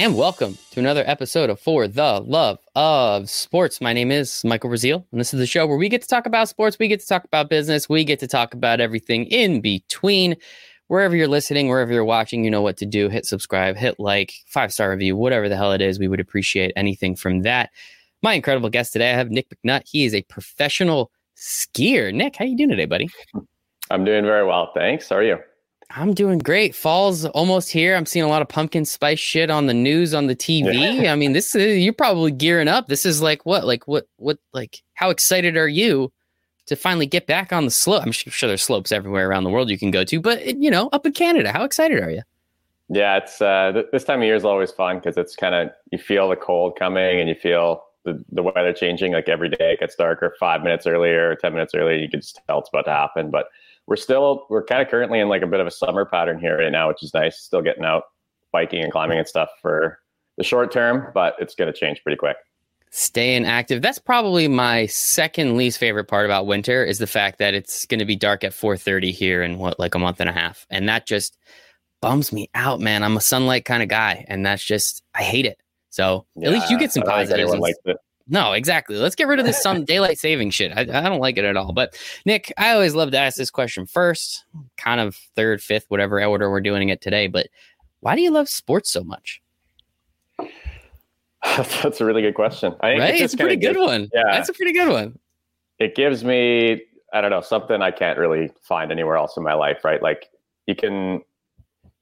And welcome to another episode of For the Love of Sports. My name is Michael Rasile, and this is the show where we get to talk about sports, we get to talk about business, we get to talk about everything in between. Wherever you're listening, wherever you're watching, you know what to do. Hit subscribe, hit like, 5-star review, whatever the hell it is. We would appreciate anything from that. My incredible guest today, I have Nick McNutt. He is a professional skier. Nick, how you doing today, buddy? I'm doing very well, thanks. How are you? I'm doing great. Fall's almost here. I'm seeing a lot of pumpkin spice shit on the news, on the TV. Yeah. I mean, this is, you're probably gearing up. This is like how excited are you to finally get back on the slope? I'm sure there's slopes everywhere around the world you can go to, but you know, up in Canada, how excited are you? Yeah, it's this time of year is always fun because it's kind of, you feel the cold coming and you feel the weather changing. Like every day it gets darker 5 minutes earlier, 10 minutes earlier. You can just tell it's about to happen, but we're kind of currently in like a bit of a summer pattern here right now, which is nice. Still getting out biking and climbing and stuff for the short term, but it's going to change pretty quick. Staying active. That's probably my second least favorite part about winter is the fact that it's going to be dark at 4:30 here in like a month and a half. And that just bums me out, man. I'm a sunlight kind of guy, and that's just, I hate it. So yeah, at least you get some positives. No, exactly. Let's get rid of this some daylight saving shit. I don't like it at all. But Nick, I always love to ask this question first, kind of third, fifth, whatever order we're doing it today. But why do you love sports so much? That's a really good question. I think it's a pretty good one. Yeah, that's a pretty good one. It gives me, I don't know, something I can't really find anywhere else in my life, right? Like you can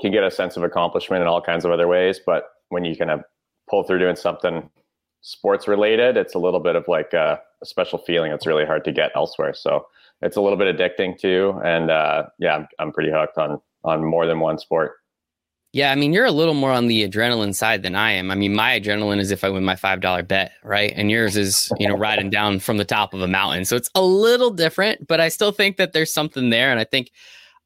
get a sense of accomplishment in all kinds of other ways, but when you kind of pull through doing something sports related, it's a little bit of like a special feeling that's really hard to get elsewhere. So it's a little bit addicting too, and I'm pretty hooked on more than one sport. Yeah, I mean, you're a little more on the adrenaline side than I am. I mean, my adrenaline is if I win my $5 bet, right? And yours is, you know, riding down from the top of a mountain. So it's a little different, but I still think that there's something there. And I think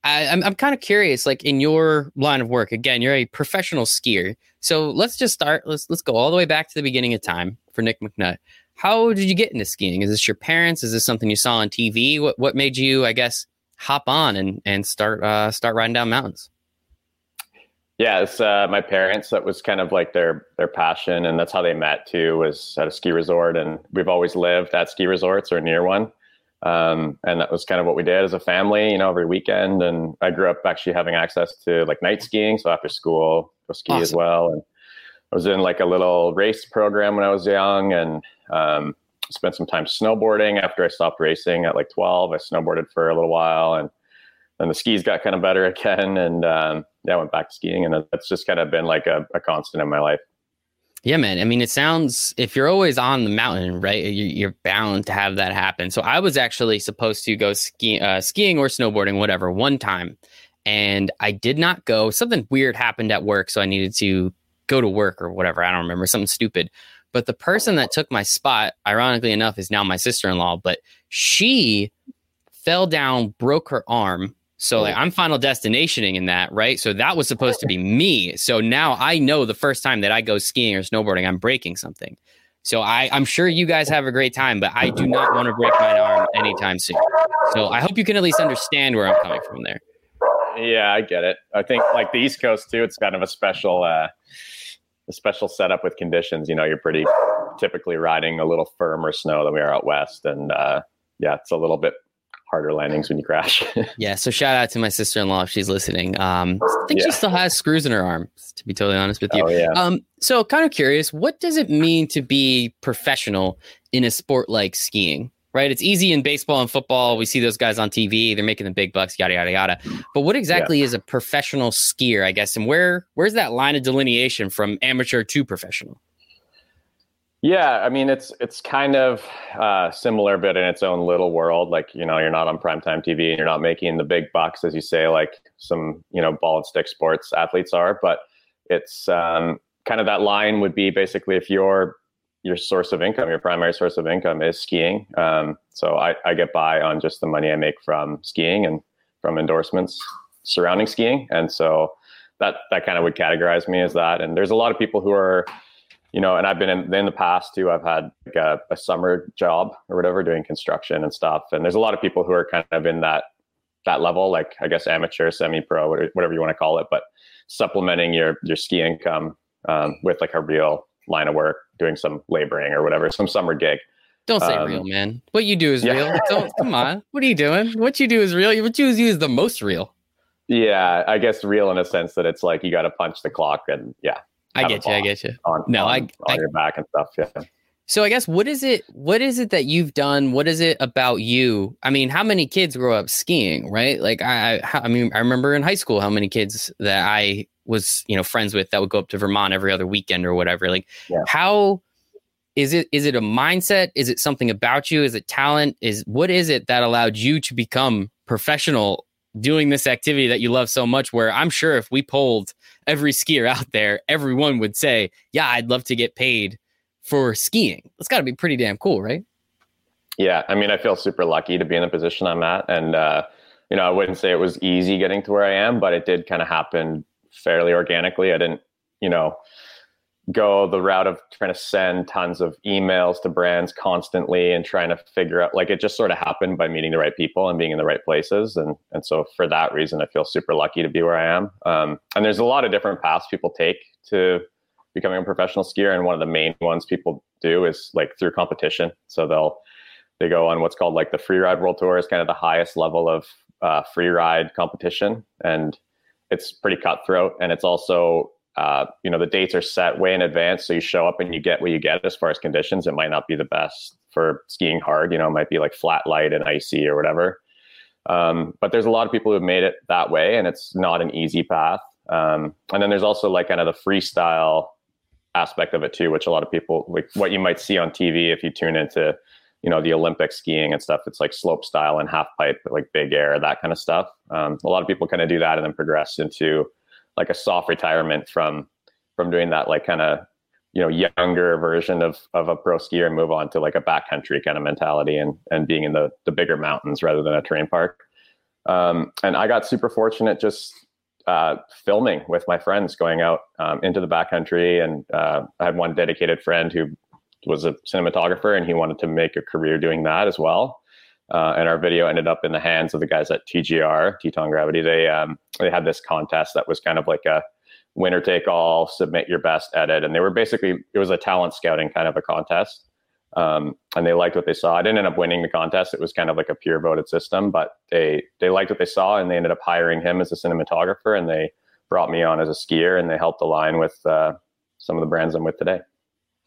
I'm kind of curious, like in your line of work, again, you're a professional skier. So let's just start. Let's go all the way back to the beginning of time for Nick McNutt. How did you get into skiing? Is this your parents? Is this something you saw on TV? What made you, I guess, hop on and start riding down mountains? Yeah, it's my parents. That was kind of like their passion. And that's how they met too, was at a ski resort. And we've always lived at ski resorts or near one. And that was kind of what we did as a family, you know, every weekend. And I grew up actually having access to like night skiing. So after school, go ski as well. And I was in like a little race program when I was young, and spent some time snowboarding after I stopped racing at like 12. I snowboarded for a little while, and then the skis got kind of better again. And I went back to skiing, and that's just kind of been like a constant in my life. Yeah, man. I mean, it sounds, if you're always on the mountain, right, you're bound to have that happen. So I was actually supposed to go skiing or snowboarding, whatever, one time. And I did not go. Something weird happened at work, so I needed to go to work or whatever. I don't remember. Something stupid. But the person that took my spot, ironically enough, is now my sister-in-law. But she fell down, broke her arm. So like, I'm Final Destinationing in that, right? So that was supposed to be me. So now I know the first time that I go skiing or snowboarding, I'm breaking something. So I'm sure you guys have a great time, but I do not want to break my arm anytime soon. So I hope you can at least understand where I'm coming from there. Yeah, I get it. I think like the East Coast too, it's kind of a special setup with conditions. You know, you're pretty typically riding a little firmer snow than we are out west. And it's a little bit harder landings when you crash. Yeah. So shout out to my sister-in-law if she's listening. I think she still has screws in her arm, to be totally honest with you. Yeah. So kind of curious, what does it mean to be professional in a sport like skiing, right? It's easy in baseball and football. We see those guys on TV, they're making the big bucks, yada, yada, yada. But what exactly is a professional skier, I guess? And where's that line of delineation from amateur to professional? Yeah, I mean, it's kind of similar, but in its own little world. Like, you know, you're not on primetime TV and you're not making the big bucks, as you say, like some, you know, ball and stick sports athletes are. But it's kind of, that line would be basically if your source of income, your primary source of income is skiing. So I get by on just the money I make from skiing and from endorsements surrounding skiing. And so that kind of would categorize me as that. And there's a lot of people who are, you know, and I've been in the past too, I've had like a summer job or whatever, doing construction and stuff. And there's a lot of people who are kind of in that level, like I guess amateur, semi-pro, whatever you want to call it, but supplementing your ski income with like a real line of work, doing some laboring or whatever, some summer gig. Don't say real, man. What you do is real. Don't, come on. What are you doing? What you do is real. What you do is the most real. Yeah, I guess real in a sense that it's like you got to punch the clock and I get you. On your back and stuff. Yeah. So I guess what is it that you've done? What is it about you? I mean, how many kids grow up skiing, right? Like I mean, I remember in high school how many kids that I was, friends with that would go up to Vermont every other weekend or whatever. Like, how is it a mindset? Is it something about you? Is it talent? What is it that allowed you to become professional doing this activity that you love so much? Where I'm sure if we polled every skier out there, everyone would say, "Yeah, I'd love to get paid for skiing." It's got to be pretty damn cool, right? Yeah, I mean, I feel super lucky to be in the position I'm at, and I wouldn't say it was easy getting to where I am, but it did kind of happen fairly organically. I didn't, go the route of trying to send tons of emails to brands constantly and trying to figure out. Like, it just sort of happened by meeting the right people and being in the right places, and so for that reason, I feel super lucky to be where I am. And there's a lot of different paths people take to becoming a professional skier, and one of the main ones people do is like through competition. So they go on what's called like the Freeride World Tour, is kind of the highest level of freeride competition, and it's pretty cutthroat. And it's also the dates are set way in advance, so you show up and you get what you get as far as conditions. It might not be the best for skiing hard, it might be like flat, light, and icy or whatever. But there's a lot of people who've made it that way, and it's not an easy path. And then there's also like kind of the freestyle aspect of it too, which a lot of people, like what you might see on TV if you tune into the Olympic skiing and stuff, it's like slope style and half pipe, like big air, that kind of stuff. A lot of people kind of do that and then progress into like a soft retirement from doing that, like kind of younger version of a pro skier, and move on to like a backcountry kind of mentality and being in the bigger mountains rather than a terrain park. And I got super fortunate just filming with my friends, going out into the backcountry, and I had one dedicated friend who was a cinematographer, and he wanted to make a career doing that as well. And our video ended up in the hands of the guys at TGR, Teton Gravity. They had this contest that was kind of like a winner take all, submit your best edit, and they were basically, it was a talent scouting kind of a contest. And they liked what they saw. I didn't end up winning the contest. It was kind of like a peer voted system, but they liked what they saw, and they ended up hiring him as a cinematographer, and they brought me on as a skier, and they helped align with some of the brands I'm with today.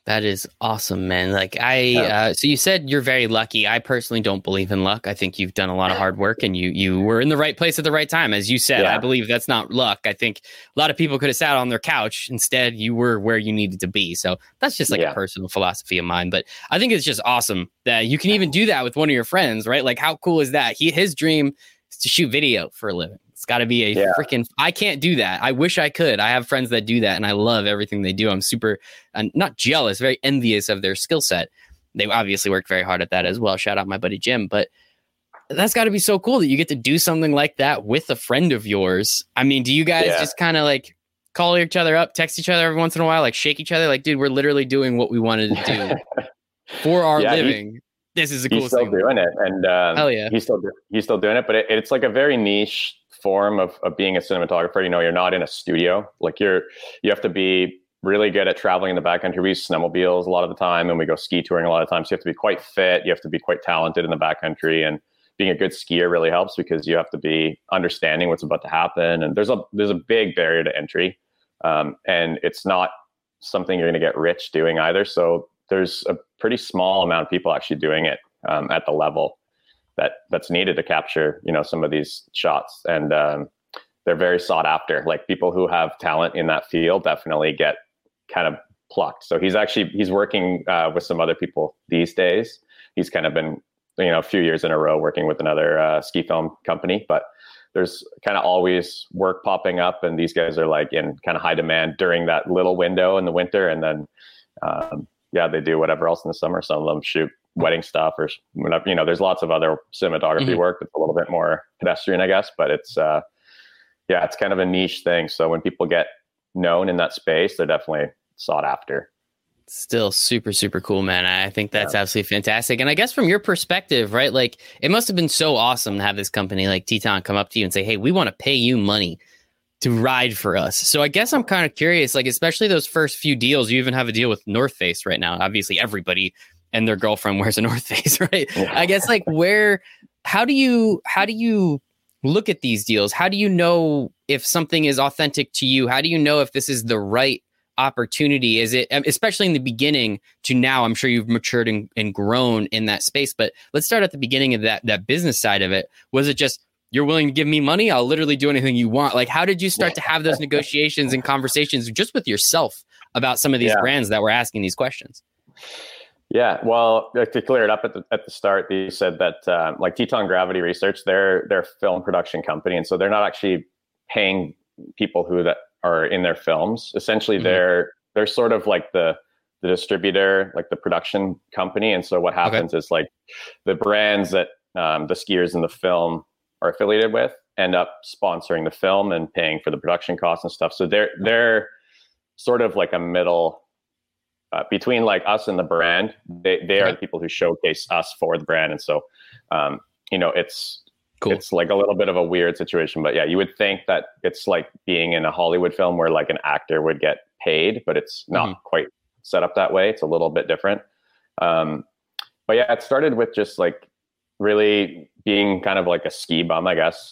That is awesome, man. Like so you said you're very lucky. I personally don't believe in luck. I think you've done a lot of hard work, and you were in the right place at the right time. As you said, I believe that's not luck. I think a lot of people could have sat on their couch. Instead, you were where you needed to be. So that's just like a personal philosophy of mine. But I think it's just awesome that you can even do that with one of your friends, right? Like, how cool is that? His dream is to shoot video for a living. It's got to be a freaking, I can't do that. I wish I could. I have friends that do that, and I love everything they do. I'm super, not jealous, very envious of their skill set. They obviously worked very hard at that as well. Shout out my buddy Jim. But that's got to be so cool that you get to do something like that with a friend of yours. I mean, do you guys just kind of like call each other up, text each other every once in a while, like shake each other? Like, dude, we're literally doing what we wanted to do for our living. This is a cool thing. He's still doing it. And he's still doing it. But it's like a very niche form of being a cinematographer. You're not in a studio. Like you have to be really good at traveling in the backcountry. We use snowmobiles a lot of the time, and we go ski touring a lot of times. So you have to be quite fit. You have to be quite talented in the backcountry, and being a good skier really helps because you have to be understanding what's about to happen. And there's a big barrier to entry, and it's not something you're going to get rich doing either. So there's a pretty small amount of people actually doing it at the level that's needed to capture, some of these shots. And they're very sought after. Like, people who have talent in that field definitely get kind of plucked. So he's working with some other people these days. He's kind of been, a few years in a row working with another ski film company, but there's kind of always work popping up, and these guys are like in kind of high demand during that little window in the winter. And then, they do whatever else in the summer. Some of them shoot wedding stuff or whatever. There's lots of other cinematography work that's a little bit more pedestrian, I guess, but it's it's kind of a niche thing. So when people get known in that space, they're definitely sought after. Still super, super cool, man. I think that's absolutely fantastic. And I guess from your perspective, right, like, it must have been so awesome to have this company like Teton come up to you and say, "Hey, we want to pay you money to ride for us. So I guess I'm kind of curious, like, especially those first few deals. You even have a deal with North Face right now. Obviously, everybody and their girlfriend wears a North Face, right? Yeah. I guess, like, how do you look at these deals? How do you know if something is authentic to you? How do you know if this is the right opportunity? Is it, especially in the beginning to now, I'm sure you've matured and grown in that space, but let's start at the beginning of that business side of it. Was it just, you're willing to give me money, I'll literally do anything you want? Like, how did you start to have those negotiations and conversations just with yourself about some of these brands that were asking these questions? Yeah, well, to clear it up at the start, they said that like Teton Gravity Research, they're a film production company, and so they're not actually paying people who that are in their films. Essentially, they're sort of like the distributor, like the production company. And so what happens is, like, the brands that the skiers in the film are affiliated with end up sponsoring the film and paying for the production costs and stuff. So they're sort of like a middle. Between like us and the brand, they are the people who showcase us for the brand. And so, it's cool. It's like a little bit of a weird situation, but yeah, you would think that it's like being in a Hollywood film where like an actor would get paid, but it's not quite set up that way. It's a little bit different. But yeah, it started with just like really being kind of like a ski bum, I guess,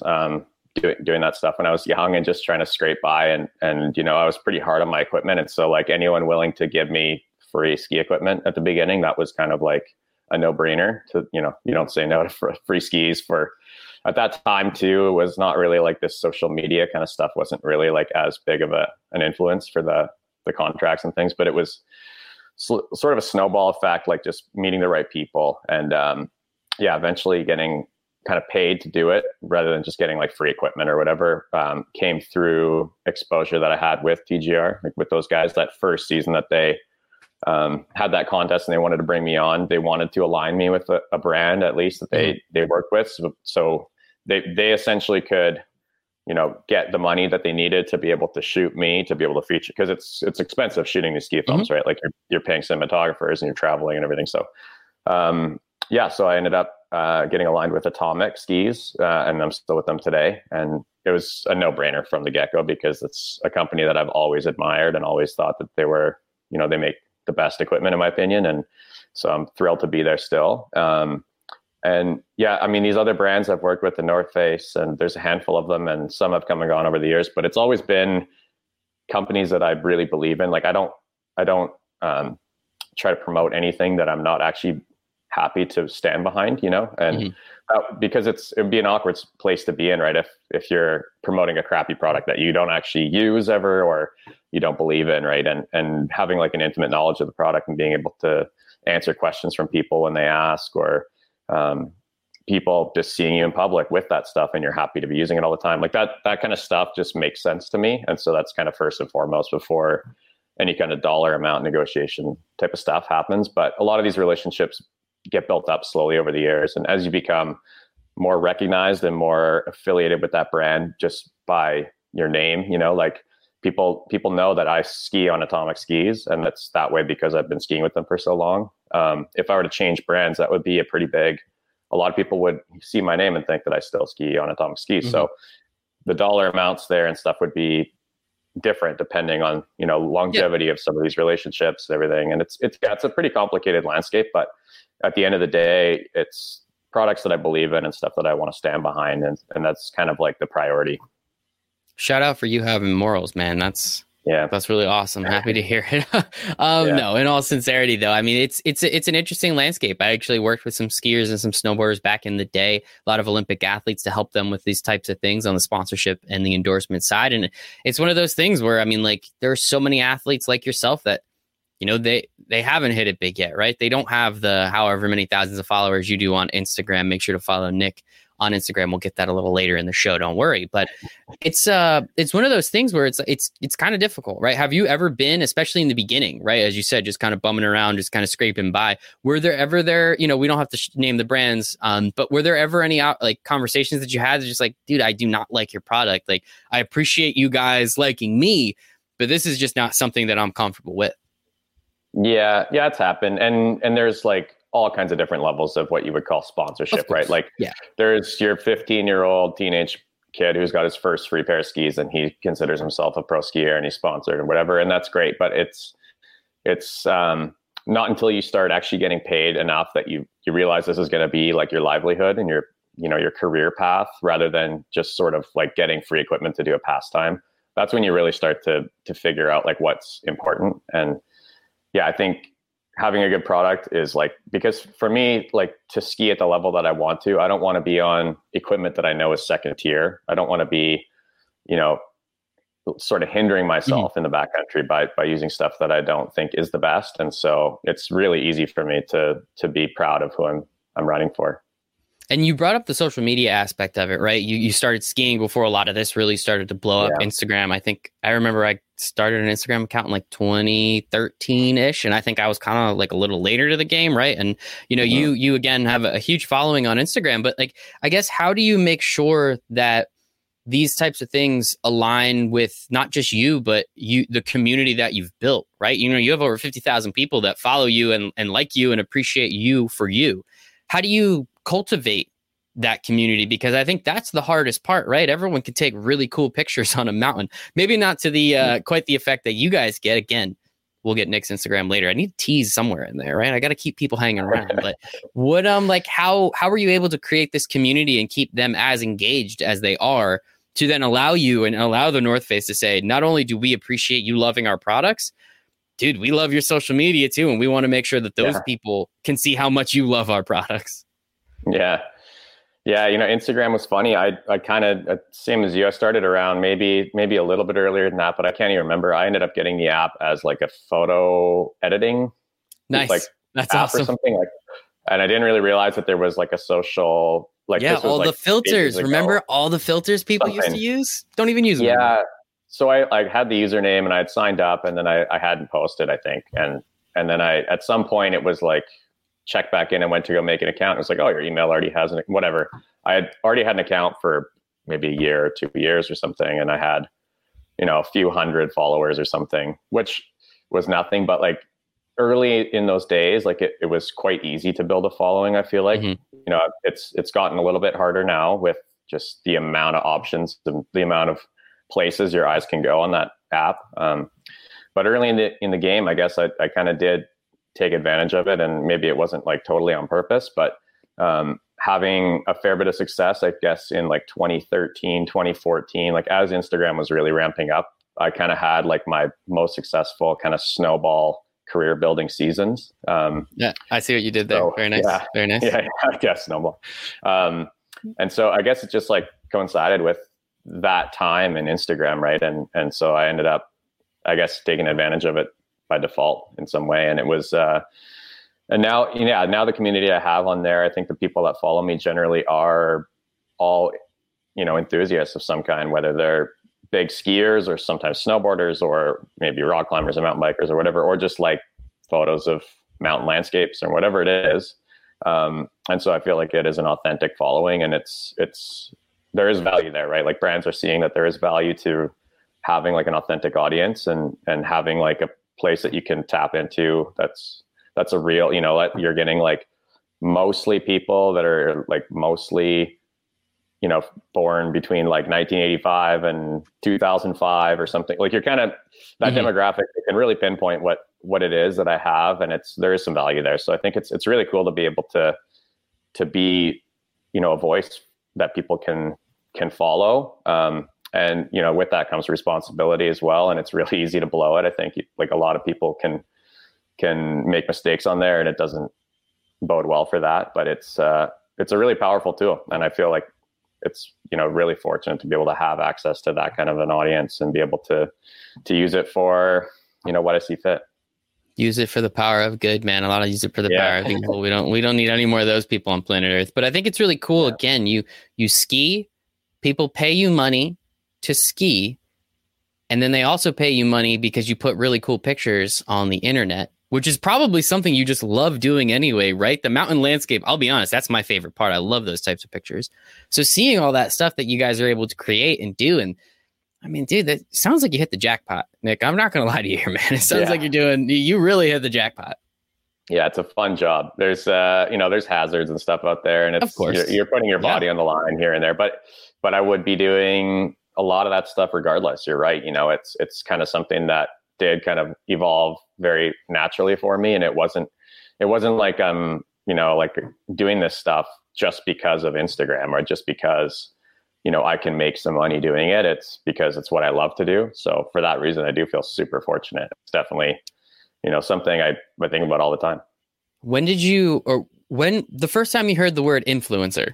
doing that stuff when I was young and just trying to scrape by. And, I was pretty hard on my equipment. And so like anyone willing to give me free ski equipment at the beginning, that was kind of like a no-brainer. To you don't say no to free skis. For at that time too, it was not really like this social media kind of stuff wasn't really like as big of an influence for the contracts and things, but it was sort of a snowball effect, like just meeting the right people and eventually getting kind of paid to do it rather than just getting like free equipment or whatever, came through exposure that I had with TGR, like with those guys. That first season that they had that contest and they wanted to bring me on, they wanted to align me with a brand at least that they worked with. So they essentially could, get the money that they needed to be able to shoot me, to be able to feature, because it's expensive shooting these ski films, right? Like you're paying cinematographers and you're traveling and everything. So so I ended up getting aligned with Atomic Skis, and I'm still with them today. And it was a no-brainer from the get-go because it's a company that I've always admired and always thought that they were, they make the best equipment in my opinion. And so I'm thrilled to be there still. These other brands I've worked with, the North Face, and there's a handful of them, and some have come and gone over the years, but it's always been companies that I really believe in. Like I don't try to promote anything that I'm not actually happy to stand behind, and because it would be an awkward place to be in, right? If you're promoting a crappy product that you don't actually use ever, or you don't believe in, right? And having like an intimate knowledge of the product and being able to answer questions from people when they ask, or people just seeing you in public with that stuff and you're happy to be using it all the time. Like that kind of stuff just makes sense to me. And so that's kind of first and foremost before any kind of dollar amount negotiation type of stuff happens. But a lot of these relationships get built up slowly over the years. And as you become more recognized and more affiliated with that brand, just by your name, like people know that I ski on Atomic Skis, and that's that way because I've been skiing with them for so long. If I were to change brands, that would be a lot of people would see my name and think that I still ski on Atomic Skis. So the dollar amounts there and stuff would be different depending on, longevity of some of these relationships and everything. And it's a pretty complicated landscape, but at the end of the day, it's products that I believe in and stuff that I want to stand behind. And that's kind of like the priority. Shout out for you having morals, man. That's really awesome. Happy to hear it. No, in all sincerity though, I mean, it's an interesting landscape. I actually worked with some skiers and some snowboarders back in the day, a lot of Olympic athletes, to help them with these types of things on the sponsorship and the endorsement side. And it's one of those things where, I mean, like, there are so many athletes like yourself that, they haven't hit it big yet, right? They don't have the however many thousands of followers you do on Instagram. Make sure to follow Nick on Instagram. We'll get that a little later in the show. Don't worry. But it's one of those things where it's kind of difficult, right? Have you ever been, especially in the beginning, right? As you said, just kind of bumming around, just kind of scraping by. Were there ever we don't have to name the brands, but were there ever any like conversations that you had that's just like, dude, I do not like your product. Like, I appreciate you guys liking me, but this is just not something that I'm comfortable with. Yeah, it's happened. And there's like all kinds of different levels of what you would call sponsorship, right? Like there's your 15-year-old teenage kid who's got his first free pair of skis and he considers himself a pro skier and he's sponsored and whatever, and that's great, but it's not until you start actually getting paid enough that you realize this is going to be like your livelihood and your career path, rather than just sort of like getting free equipment to do a pastime. That's when you really start to figure out like what's important. And yeah, I think having a good product is like, because for me, like to ski at the level that I want to, I don't want to be on equipment that I know is second tier. I don't want to be, sort of hindering myself in the backcountry by using stuff that I don't think is the best. And so it's really easy for me to be proud of who I'm riding for. And you brought up the social media aspect of it, right? You started skiing before a lot of this really started to blow up. Yeah. Instagram. I think I remember I started an Instagram account in like 2013-ish. And I think I was kind of like a little later to the game, right? And, you again have a huge following on Instagram. But like, I guess, how do you make sure that these types of things align with not just you, but the community that you've built, right? You have over 50,000 people that follow you and like you and appreciate you for you. How do you cultivate that community? Because I think that's the hardest part, right? Everyone can take really cool pictures on a mountain, maybe not to the quite the effect that you guys get. Again, we'll get Nick's Instagram later. I need to tease somewhere in there, right? I got to keep people hanging around. But what like how were you able to create this community and keep them as engaged as they are to then allow you and allow the North Face to say, not only do we appreciate you loving our products, dude, we love your social media too, and we want to make sure that those people can see how much you love our products. Yeah. Instagram was funny. I kind of, same as you, I started around maybe a little bit earlier than that, but I can't even remember. I ended up getting the app as like a photo editing. Nice. Like that's awesome. Or something like, and I didn't really realize that there was like a social, like, yeah, this was all like the filters. Remember all the filters people used to use? Don't even use them. Yeah. So I had the username and I had signed up, and then I hadn't posted, I think. And then at some point it was like, checked back in and went to go make an account. It was like, oh, your email already has an, whatever. I had already had an account for maybe a year or 2 years or something. And I had, a few hundred followers or something, which was nothing. But like early in those days, like it was quite easy to build a following. I feel like, it's gotten a little bit harder now with just the amount of options, the amount of places your eyes can go on that app. But early in the game, I guess I kind of did take advantage of it, and maybe it wasn't like totally on purpose, but having a fair bit of success, I guess, in like 2013, 2014, like as Instagram was really ramping up, I kind of had like my most successful kind of snowball career building seasons. Yeah, I see what you did there. So, very nice. Yeah, very nice. Yeah, I guess snowball. And so I guess it just like coincided with that time in Instagram, right? And so I ended up, I guess, taking advantage of it by default in some way. And it was, and now, now the community I have on there, I think the people that follow me generally are all, enthusiasts of some kind, whether they're big skiers or sometimes snowboarders or maybe rock climbers and mountain bikers or whatever, or just like photos of mountain landscapes or whatever it is. And so I feel like it is an authentic following, and there is value there, right? Like brands are seeing that there is value to having like an authentic audience and having like a place that you can tap into that's a real, you're getting like mostly people that are like mostly born between like 1985 and 2005 or something. Like you're kind of that demographic that can really pinpoint what it is that I have, and there is some value there. So I think it's really cool to be able to be a voice that people can follow. And, with that comes responsibility as well. And it's really easy to blow it. I think like a lot of people can make mistakes on there, and it doesn't bode well for that, but it's a really powerful tool. And I feel like it's, really fortunate to be able to have access to that kind of an audience and be able to use it for, what I see fit. Use it for the power of good, man. A lot of use it for the power of people. We don't need any more of those people on planet Earth, but I think it's really cool. Again, you ski, people pay you money to ski, and then they also pay you money because you put really cool pictures on the internet, which is probably something you just love doing anyway, right? The mountain landscape, I'll be honest, that's my favorite part. I love those types of pictures. So seeing all that stuff that you guys are able to create and do, and I mean, dude, that sounds like you hit the jackpot, Nick. I'm not gonna lie to you, man. It sounds like you really hit the jackpot. Yeah, it's a fun job. There's, you know, there's hazards and stuff out there, and it's, you're putting your body on the line here and there, but I would be doing a lot of that stuff regardless. You're right. You know, it's kind of something that did kind of evolve very naturally for me. And it wasn't like, you know, like doing this stuff just because of Instagram or just because, you know, I can make some money doing it. It's because it's what I love to do. So for that reason, I do feel super fortunate. It's definitely, you know, something I think about all the time. When did you, or when the first time you heard the word influencer,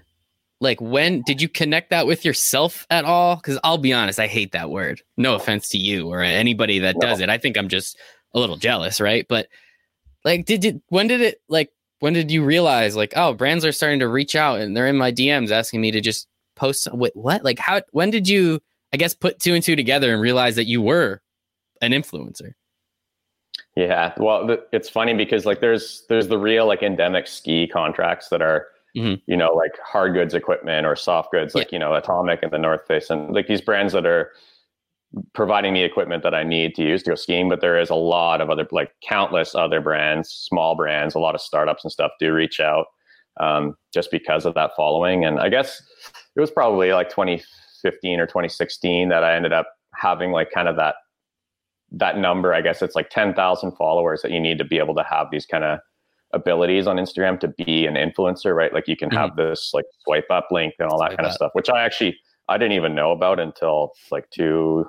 like when did you connect that with yourself at all? Because I'll be honest, I hate that word. No offense to you or anybody that does it. I think I'm just a little jealous, right? But like, when did you realize like, oh, brands are starting to reach out and they're in my DMs asking me to just post? What? Like how, when did you, I guess, put two and two together and realize that you were an influencer? Yeah, well, it's funny because like there's the real like endemic ski contracts that are, you know, like hard goods equipment or soft goods, like, you know, Atomic and the North Face and like these brands that are providing the equipment that I need to use to go skiing. But there is a lot of other, like countless other brands, small brands, a lot of startups and stuff do reach out just because of that following. And I guess it was probably like 2015 or 2016 that I ended up having like kind of that number. I guess it's like 10,000 followers that you need to be able to have these kind of abilities on Instagram to be an influencer, right? Like you can have this like swipe up link and all that kind of stuff, which I didn't even know about until like 2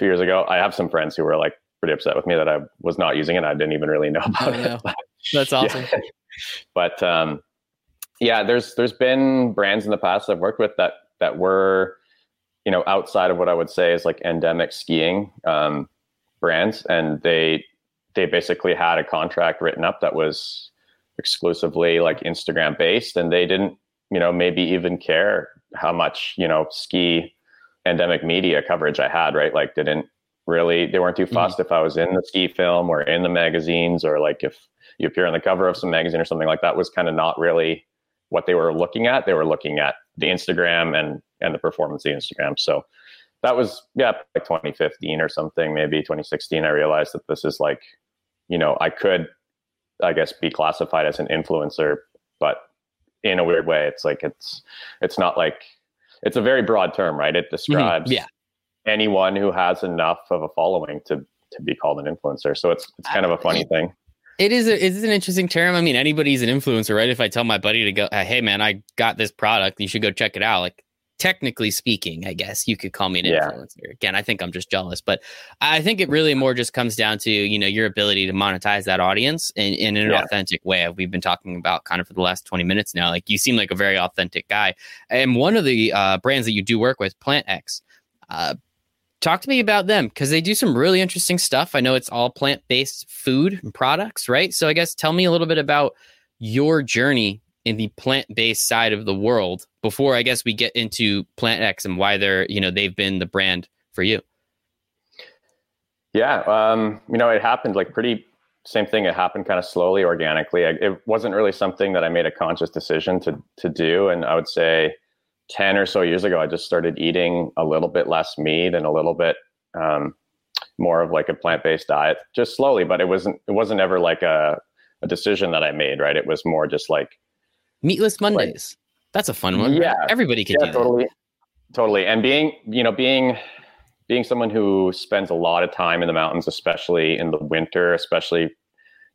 years ago. I have some friends who were like pretty upset with me that I was not using it. I didn't even really know about it. But, that's awesome. Yeah. But yeah, there's been brands in the past I've worked with that were, you know, outside of what I would say is like endemic skiing brands. And they basically had a contract written up that was exclusively like Instagram based. And they didn't, you know, maybe even care how much, you know, ski endemic media coverage I had, right? Like they weren't too fussed if I was in the ski film or in the magazines, or like if you appear on the cover of some magazine or something like that was kind of not really what they were looking at. They were looking at the Instagram and the performance of the Instagram. So that was, like 2015 or something, maybe 2016. I realized that this is like, you know, I could, I guess, be classified as an influencer, but in a weird way, it's like, it's not like, it's a very broad term, right? It describes anyone who has enough of a following to be called an influencer. So it's kind of a funny thing. It is an interesting term. I mean, anybody's an influencer, right? If I tell my buddy to go, hey man, I got this product, you should go check it out. Like technically speaking, I guess you could call me an influencer. Again, I think I'm just jealous, but I think it really more just comes down to, you know, your ability to monetize that audience in an authentic way. We've been talking about kind of for the last 20 minutes now, like you seem like a very authentic guy. And one of the brands that you do work with, PlantX, talk to me about them because they do some really interesting stuff. I know it's all plant-based food and products, right? So I guess tell me a little bit about your journey in the plant-based side of the world before I guess we get into PlantX and why they're, you know, they've been the brand for you. Yeah. You know, it happened like same thing. It happened kind of slowly, organically. It wasn't really something that I made a conscious decision to do. And I would say 10 or so years ago, I just started eating a little bit less meat and a little bit more of like a plant-based diet, just slowly. But it wasn't ever like a decision that I made, right? It was more just like meatless Mondays. Like, that's a fun one. Yeah, everybody could do that. Totally. And being someone who spends a lot of time in the mountains, especially in the winter, especially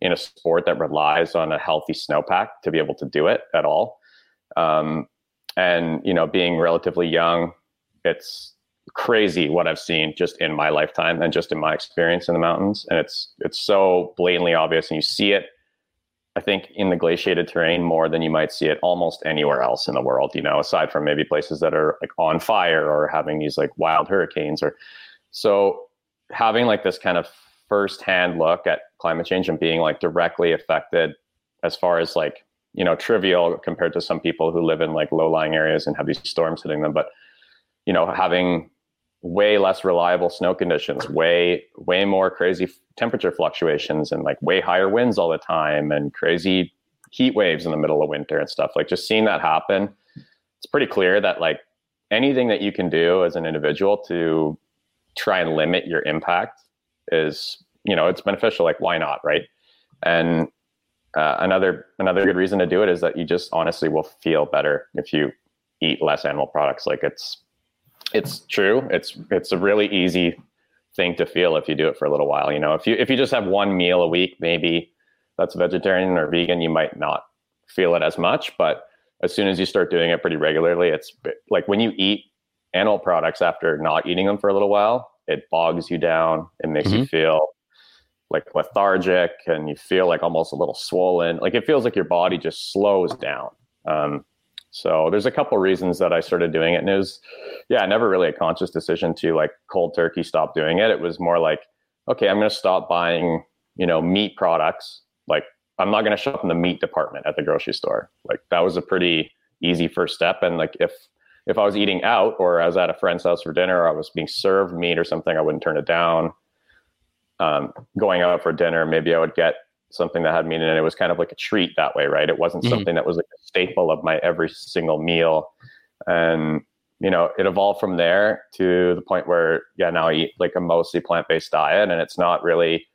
in a sport that relies on a healthy snowpack to be able to do it at all. And, you know, being relatively young, it's crazy what I've seen just in my lifetime and just in my experience in the mountains. And it's so blatantly obvious. And you see it, I think, in the glaciated terrain more than you might see it almost anywhere else in the world, you know, aside from maybe places that are like on fire or having these like wild hurricanes. Or so having like this kind of firsthand look at climate change and being like directly affected as far as like, you know, trivial compared to some people who live in like low-lying areas and have these storms hitting them. But, you know, having way less reliable snow conditions, way more crazy temperature fluctuations and like way higher winds all the time and crazy heat waves in the middle of winter and stuff, like just seeing that happen, it's pretty clear that like anything that you can do as an individual to try and limit your impact is, you know, it's beneficial. Like, why not? Right. And Another good reason to do it is that you just honestly will feel better if you eat less animal products. Like it's true. It's a really easy thing to feel if you do it for a little while. You know, if you just have one meal a week, maybe that's vegetarian or vegan, you might not feel it as much, but as soon as you start doing it pretty regularly, it's like when you eat animal products after not eating them for a little while, it bogs you down. It makes you feel like lethargic, and you feel like almost a little swollen. Like it feels like your body just slows down. So there's a couple reasons that I started doing it, and it was, never really a conscious decision to like cold turkey stop doing it. It was more like, okay, I'm going to stop buying, meat products. Like I'm not going to shop in the meat department at the grocery store. Like that was a pretty easy first step. And like if I was eating out or I was at a friend's house for dinner, or I was being served meat or something, I wouldn't turn it down. Going out for dinner, maybe I would get something that had meat in it. It was kind of like a treat that way, right? It wasn't something that was like a staple of my every single meal. And, it evolved from there to the point where, now I eat like a mostly plant-based diet, and it's not really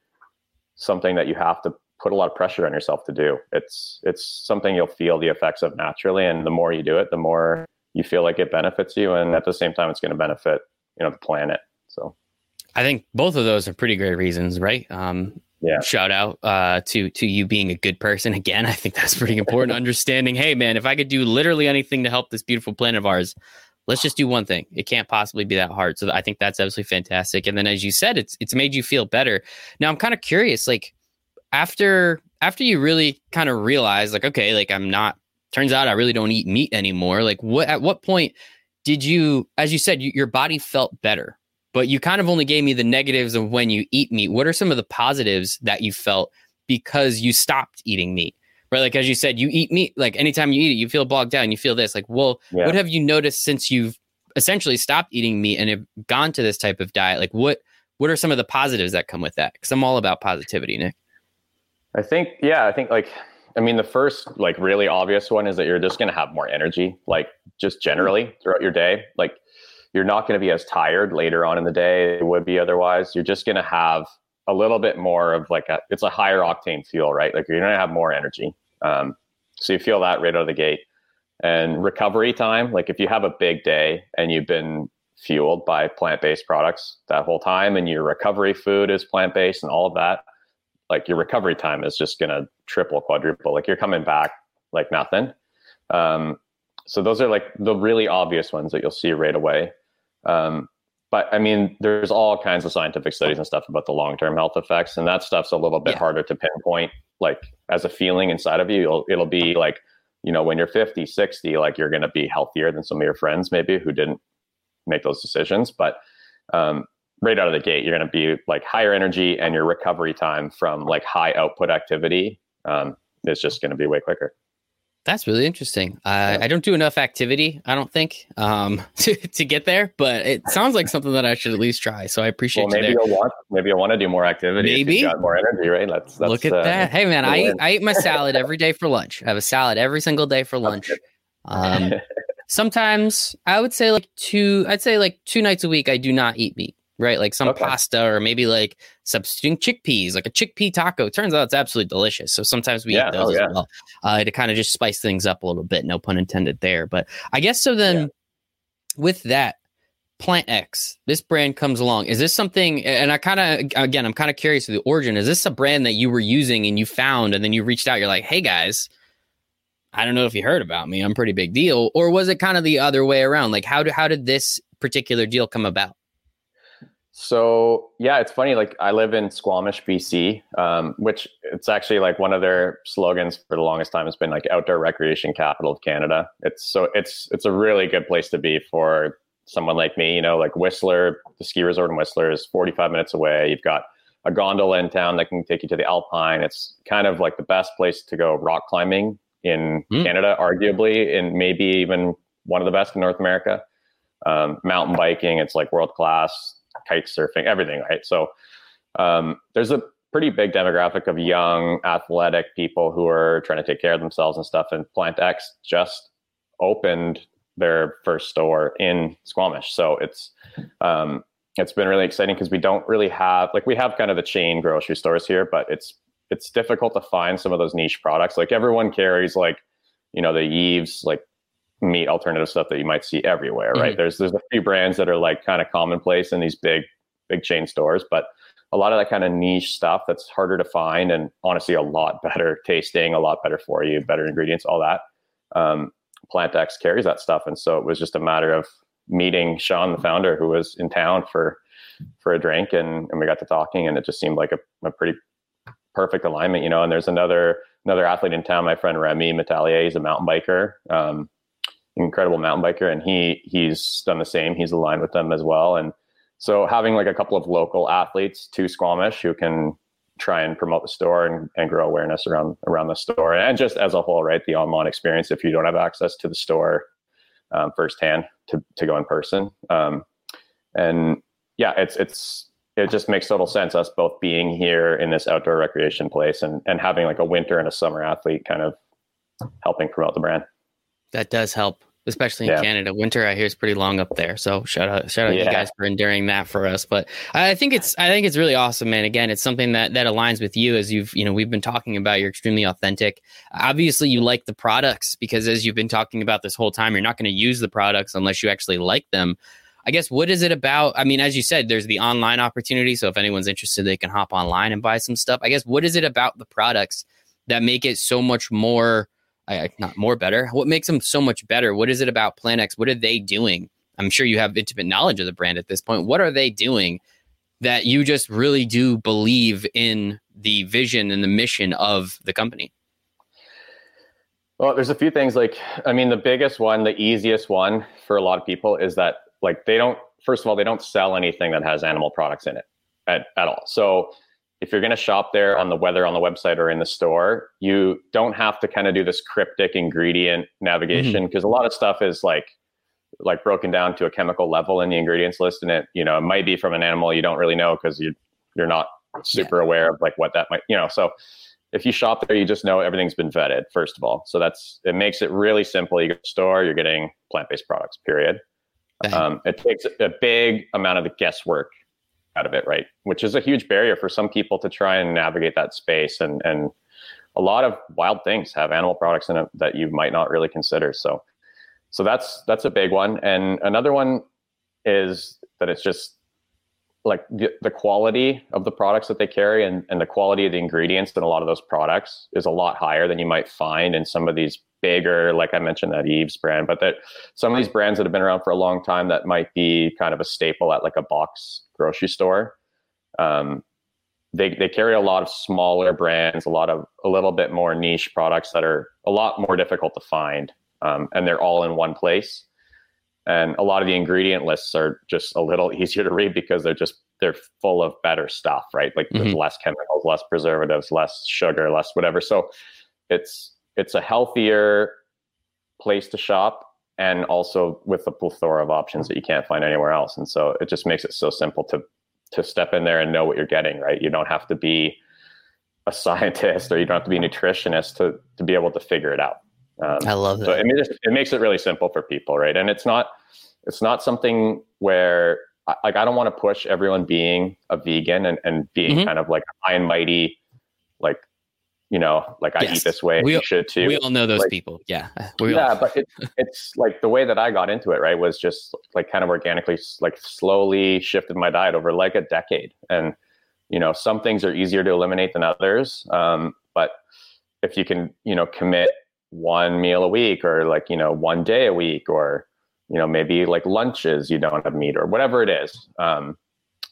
something that you have to put a lot of pressure on yourself to do. It's something you'll feel the effects of naturally. And the more you do it, the more you feel like it benefits you. And at the same time, it's going to benefit, the planet. So I think both of those are pretty great reasons, right? Shout out to you being a good person. Again, I think that's pretty important. Understanding, hey, man, if I could do literally anything to help this beautiful planet of ours, let's just do one thing. It can't possibly be that hard. So I think that's absolutely fantastic. And then, as you said, it's made you feel better. Now, I'm kind of curious, like after you really kind of realize, like, okay, like I'm not. Turns out I really don't eat meat anymore. Like, at what point did you, as you said, your body felt better? But you kind of only gave me the negatives of when you eat meat. What are some of the positives that you felt because you stopped eating meat? Right? Like, as you said, you eat meat, like anytime you eat it, you feel bogged down, you feel this. Like, What have you noticed since you've essentially stopped eating meat and have gone to this type of diet? Like, what are some of the positives that come with that? Because I'm all about positivity, Nick. I think the first like really obvious one is that you're just going to have more energy, like just generally throughout your day. Like, you're not going to be as tired later on in the day as you would be otherwise. You're just going to have a little bit more of like it's a higher octane fuel, right? Like you're going to have more energy. So you feel that right out of the gate. And recovery time, like if you have a big day and you've been fueled by plant-based products that whole time and your recovery food is plant-based and all of that, like your recovery time is just going to triple, quadruple. Like you're coming back like nothing. So those are like the really obvious ones that you'll see right away. But I mean, there's all kinds of scientific studies and stuff about the long-term health effects, and that stuff's a little bit harder to pinpoint, like as a feeling inside of you. It'll be like, when you're 50, 60, like you're going to be healthier than some of your friends maybe who didn't make those decisions. But right out of the gate, you're going to be like higher energy, and your recovery time from like high output activity is just going to be way quicker. That's really interesting. I don't do enough activity, I don't think, to get there, but it sounds like something that I should at least try. So I appreciate you there. Maybe you'll want to do more activity. Maybe. If you've got more energy, right? That's look at that. Hey, man, I eat my salad every day for lunch. I have a salad every single day for lunch. Sometimes I would say like two nights a week, I do not eat meat. Right? Like some pasta, or maybe like substituting chickpeas, like a chickpea taco. Turns out it's absolutely delicious. So sometimes we eat those as well to kind of just spice things up a little bit. No pun intended there. But I guess so then with that, PlantX, this brand comes along. Is this something, and I'm kind of curious of the origin. Is this a brand that you were using and you found, and then you reached out, you're like, hey guys, I don't know if you heard about me, I'm pretty big deal. Or was it kind of the other way around? Like how did this particular deal come about? So it's funny. Like I live in Squamish, BC, which it's actually like one of their slogans for the longest time has been like outdoor recreation capital of Canada. It's a really good place to be for someone like me. Like Whistler, the ski resort in Whistler is 45 minutes away. You've got a gondola in town that can take you to the Alpine. It's kind of like the best place to go rock climbing in Canada, arguably, and maybe even one of the best in North America. Mountain biking, it's like world class. Kite surfing, everything, right? So there's a pretty big demographic of young athletic people who are trying to take care of themselves and stuff, and PlantX just opened their first store in Squamish. So it's been really exciting because we don't really have, like, we have kind of the chain grocery stores here, but it's it's difficult to find some of those niche products. Like everyone carries like, you know, the Eaves, like meat alternative stuff that you might see everywhere, right? Mm-hmm. There's a few brands that are like kind of commonplace in these big chain stores, but a lot of that kind of niche stuff that's harder to find and honestly a lot better tasting, a lot better for you, better ingredients, all that. PlantX carries that stuff. And so it was just a matter of meeting Sean, the founder, who was in town for a drink, and we got to talking, and it just seemed like a pretty perfect alignment, you know. And there's another athlete in town, my friend Remy Metallier. He's a mountain biker, incredible mountain biker, and he's done the same. He's aligned with them as well. And so having like a couple of local athletes to Squamish who can try and promote the store and grow awareness around the store, and just as a whole, right, the online experience, if you don't have access to the store firsthand, to go in person. And yeah, it just makes total sense, us both being here in this outdoor recreation place and having like a winter and a summer athlete kind of helping promote the brand. That does help, especially in Canada. Winter, I hear, is pretty long up there. So shout out you guys for enduring that for us. But I think it's really awesome, man. Again, it's something that aligns with you, as we've been talking about. You're extremely authentic. Obviously, you like the products, because as you've been talking about this whole time, you're not going to use the products unless you actually like them. I guess, what is it about? I mean, as you said, there's the online opportunity. So if anyone's interested, they can hop online and buy some stuff. I guess, what is it about the products that make it so much more, not more better? What makes them so much better? What is it about PlantX? What are they doing? I'm sure you have intimate knowledge of the brand at this point. What are they doing that you just really do believe in the vision and the mission of the company? Well, there's a few things. Like, I mean, the biggest one, the easiest one for a lot of people is that, like, they don't sell anything that has animal products in it at all. So if you're going to shop there on the website or in the store, you don't have to kind of do this cryptic ingredient navigation, because a lot of stuff is like broken down to a chemical level in the ingredients list. And it, you know, it might be from an animal you don't really know, because you're not super aware of like what that might, you know. So if you shop there, you just know everything's been vetted, first of all. So it makes it really simple. You go to the store, you're getting plant-based products, period. It takes a big amount of the guesswork out of it, right? Which is a huge barrier for some people to try and navigate that space. And a lot of wild things have animal products in it that you might not really consider. So that's a big one. And another one is that it's just like the quality of the products that they carry, and the quality of the ingredients in a lot of those products is a lot higher than you might find in some of these bigger, like I mentioned, that Eve's brand, but that some of these brands that have been around for a long time that might be kind of a staple at like a box grocery store. They carry a lot of smaller brands, a little bit more niche products that are a lot more difficult to find. And they're all in one place. And a lot of the ingredient lists are just a little easier to read, because they're full of better stuff, right? Like there's less chemicals, less preservatives, less sugar, less whatever. So it's a healthier place to shop, and also with the plethora of options that you can't find anywhere else. And so it just makes it so simple to step in there and know what you're getting, right? You don't have to be a scientist, or you don't have to be a nutritionist to be able to figure it out. I love that. So it makes it really simple for people, right? And it's not something where I don't want to push everyone being a vegan and being kind of like high and mighty, like, you know, like I eat this way, you should too. We all know those people. Yeah. But it's like the way that I got into it, right, was just like kind of organically, like slowly shifted my diet over like a decade. And, you know, some things are easier to eliminate than others. But if you can, you know, commit one meal a week, or like, you know, one day a week, or, you know, maybe like lunches, you don't have meat, or whatever it is.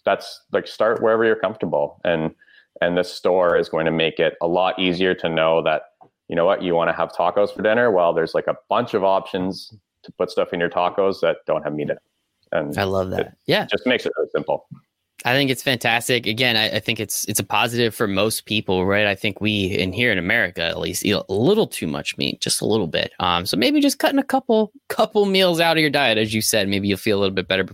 That's like, start wherever you're comfortable. And this store is going to make it a lot easier to know that, you know what, you want to have tacos for dinner? Well, there's like a bunch of options to put stuff in your tacos that don't have meat in it. And I love that. It just makes it really simple. I think it's fantastic. Again, I think it's a positive for most people, right? I think we in here in America, at least, eat a little too much meat, just a little bit. So maybe just cutting a couple meals out of your diet, as you said, maybe you'll feel a little bit better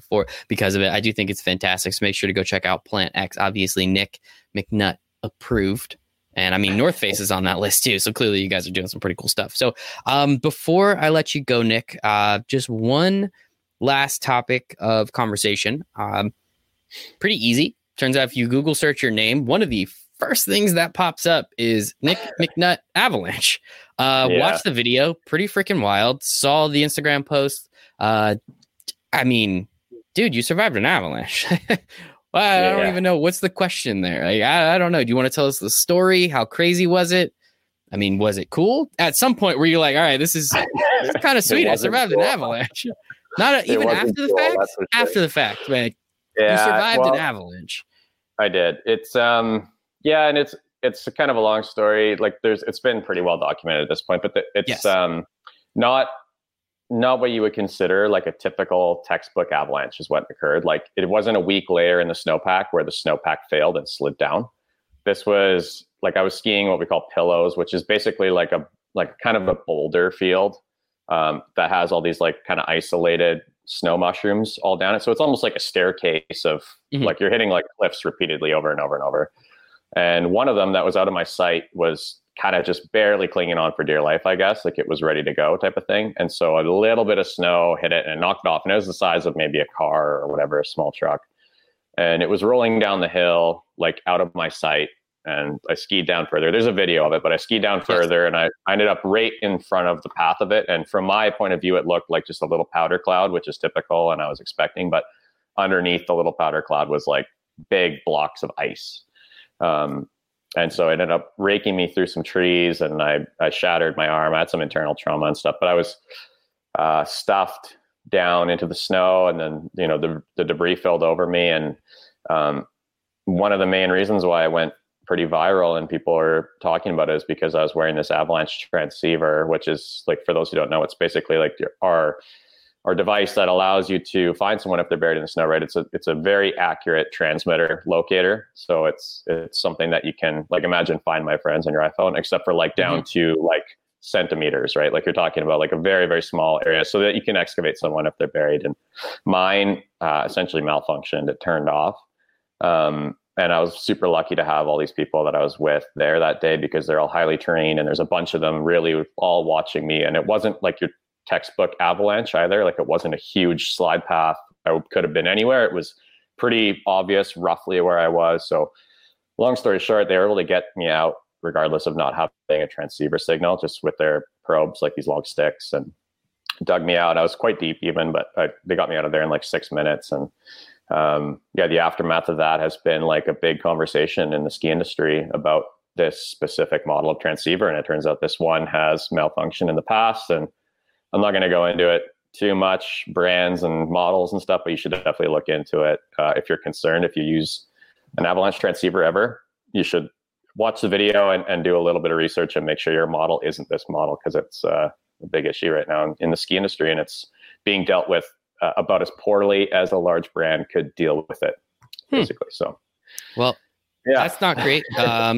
because of it. I do think it's fantastic. So make sure to go check out PlantX. Obviously, Nick McNutt approved. And I mean, North Face is on that list too. So clearly you guys are doing some pretty cool stuff. So before I let you go, Nick, just one last topic of conversation. Pretty easy. Turns out if you Google search your name, one of the first things that pops up is Nick McNutt avalanche. Watched the video, pretty freaking wild. Saw the Instagram post. I mean, dude, you survived an avalanche. I don't even know. What's the question there? I don't know. Do you want to tell us the story? How crazy was it? I mean, was it cool? At some point, were you like, all right, this is kind of sweet. I survived an avalanche. Not even after the fact? After the fact, man. Yeah, you survived an avalanche. I did. It's and it's kind of a long story. Like it's been pretty well documented at this point, but it's not what you would consider like a typical textbook avalanche is what occurred. Like it wasn't a weak layer in the snowpack where the snowpack failed and slid down. This was like, I was skiing what we call pillows, which is basically like a kind of a boulder field that has all these like kind of isolated snow mushrooms all down it. So it's almost like a staircase of like you're hitting like cliffs repeatedly over and over and over. And one of them that was out of my sight was kind of just barely clinging on for dear life, I guess, like it was ready to go type of thing. And so a little bit of snow hit it and it knocked it off. And it was the size of maybe a car or whatever, a small truck. And it was rolling down the hill, like out of my sight. And I skied down further. There's a video of it, but I skied down further and I ended up right in front of the path of it. And from my point of view, it looked like just a little powder cloud, which is typical and I was expecting. But underneath the little powder cloud was like big blocks of ice. And so it ended up raking me through some trees and I shattered my arm. I had some internal trauma and stuff, but I was stuffed down into the snow and then, you know, the debris filled over me. And one of the main reasons why I went pretty viral and people are talking about it is because I was wearing this avalanche transceiver, which is like, for those who don't know, it's basically like our device that allows you to find someone if they're buried in the snow, right? It's a very accurate transmitter locator. So it's something that you can like, imagine Find My Friends on your iPhone, except for like down to like centimeters, right? Like you're talking about like a very, very small area so that you can excavate someone if they're buried. And mine essentially malfunctioned. It turned off. And I was super lucky to have all these people that I was with there that day because they're all highly trained and there's a bunch of them really all watching me. And it wasn't like your textbook avalanche either. Like it wasn't a huge slide path. I could have been anywhere. It was pretty obvious roughly where I was. So long story short, they were able to get me out regardless of not having a transceiver signal, just with their probes, like these long sticks, and dug me out. I was quite deep even, but they got me out of there in like 6 minutes. And the aftermath of that has been like a big conversation in the ski industry about this specific model of transceiver. And it turns out this one has malfunctioned in the past, and I'm not going to go into it too much, brands and models and stuff, but you should definitely look into it. If you're concerned, if you use an avalanche transceiver ever, you should watch the video and do a little bit of research and make sure your model isn't this model, because it's a big issue right now in the ski industry, and it's being dealt with about as poorly as a large brand could deal with it, basically. So, well, that's not great.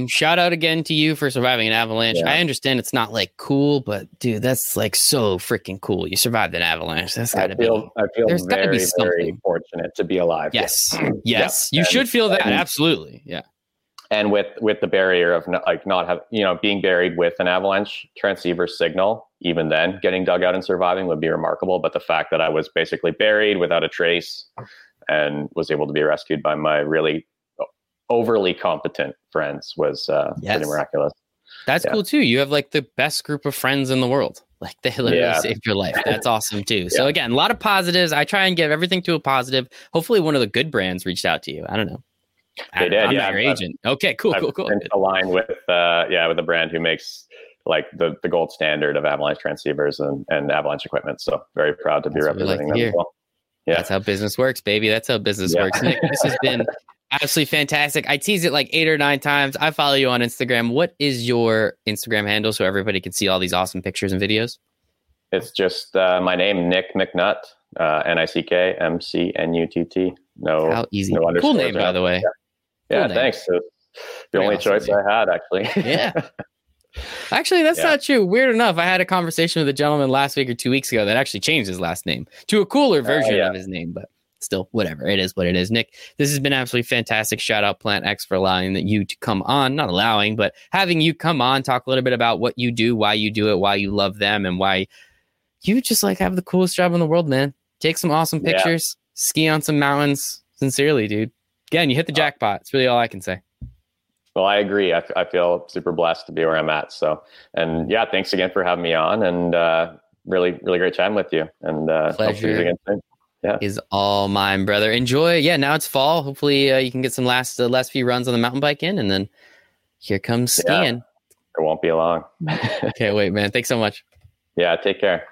Shout out again to you for surviving an avalanche. Yeah. I understand it's not like cool, but dude, that's like so freaking cool. You survived an avalanche. That's gotta I feel there's gotta be something. Very fortunate to be alive. Yes. Yep. You should feel that. Absolutely. Yeah. And with the barrier of being buried with an avalanche transceiver signal, even then getting dug out and surviving would be remarkable. But the fact that I was basically buried without a trace and was able to be rescued by my really overly competent friends was pretty miraculous. That's cool too. You have like the best group of friends in the world. Like they literally saved your life. That's awesome too. So again, a lot of positives. I try and give everything to a positive. Hopefully one of the good brands reached out to you. I don't know. They did. I'm your agent. Okay, cool. Aligned with a brand who makes like the gold standard of avalanche transceivers and avalanche equipment. So very proud to be representing them as well. Yeah. That's how business works, baby. That's how business works. Nick, this has been absolutely fantastic. I tease it like 8 or 9 times. I follow you on Instagram. What is your Instagram handle so everybody can see all these awesome pictures and videos? It's just my name, Nick McNutt, NickMcNutt. No, how easy. No cool name, by the way. Cool name. Thanks. The only choice I had, actually. Actually, that's not true. Weird enough, I had a conversation with a gentleman last week or 2 weeks ago that actually changed his last name to a cooler version of his name, but still, whatever. It is what it is. Nick, this has been absolutely fantastic. Shout out PlantX for having you come on, talk a little bit about what you do, why you do it, why you love them, and why you just like have the coolest job in the world, man. Take some awesome pictures, ski on some mountains. Sincerely, dude. Again, you hit the jackpot. It's really all I can say. Well, I agree. I feel super blessed to be where I'm at. So, and yeah, thanks again for having me on, and really great chatting with you. And pleasure is all mine, brother. Enjoy. Yeah, now it's fall. Hopefully you can get some last few runs on the mountain bike in, and then here comes skiing. It won't be long. Can't wait, man. Thanks so much. Yeah, take care.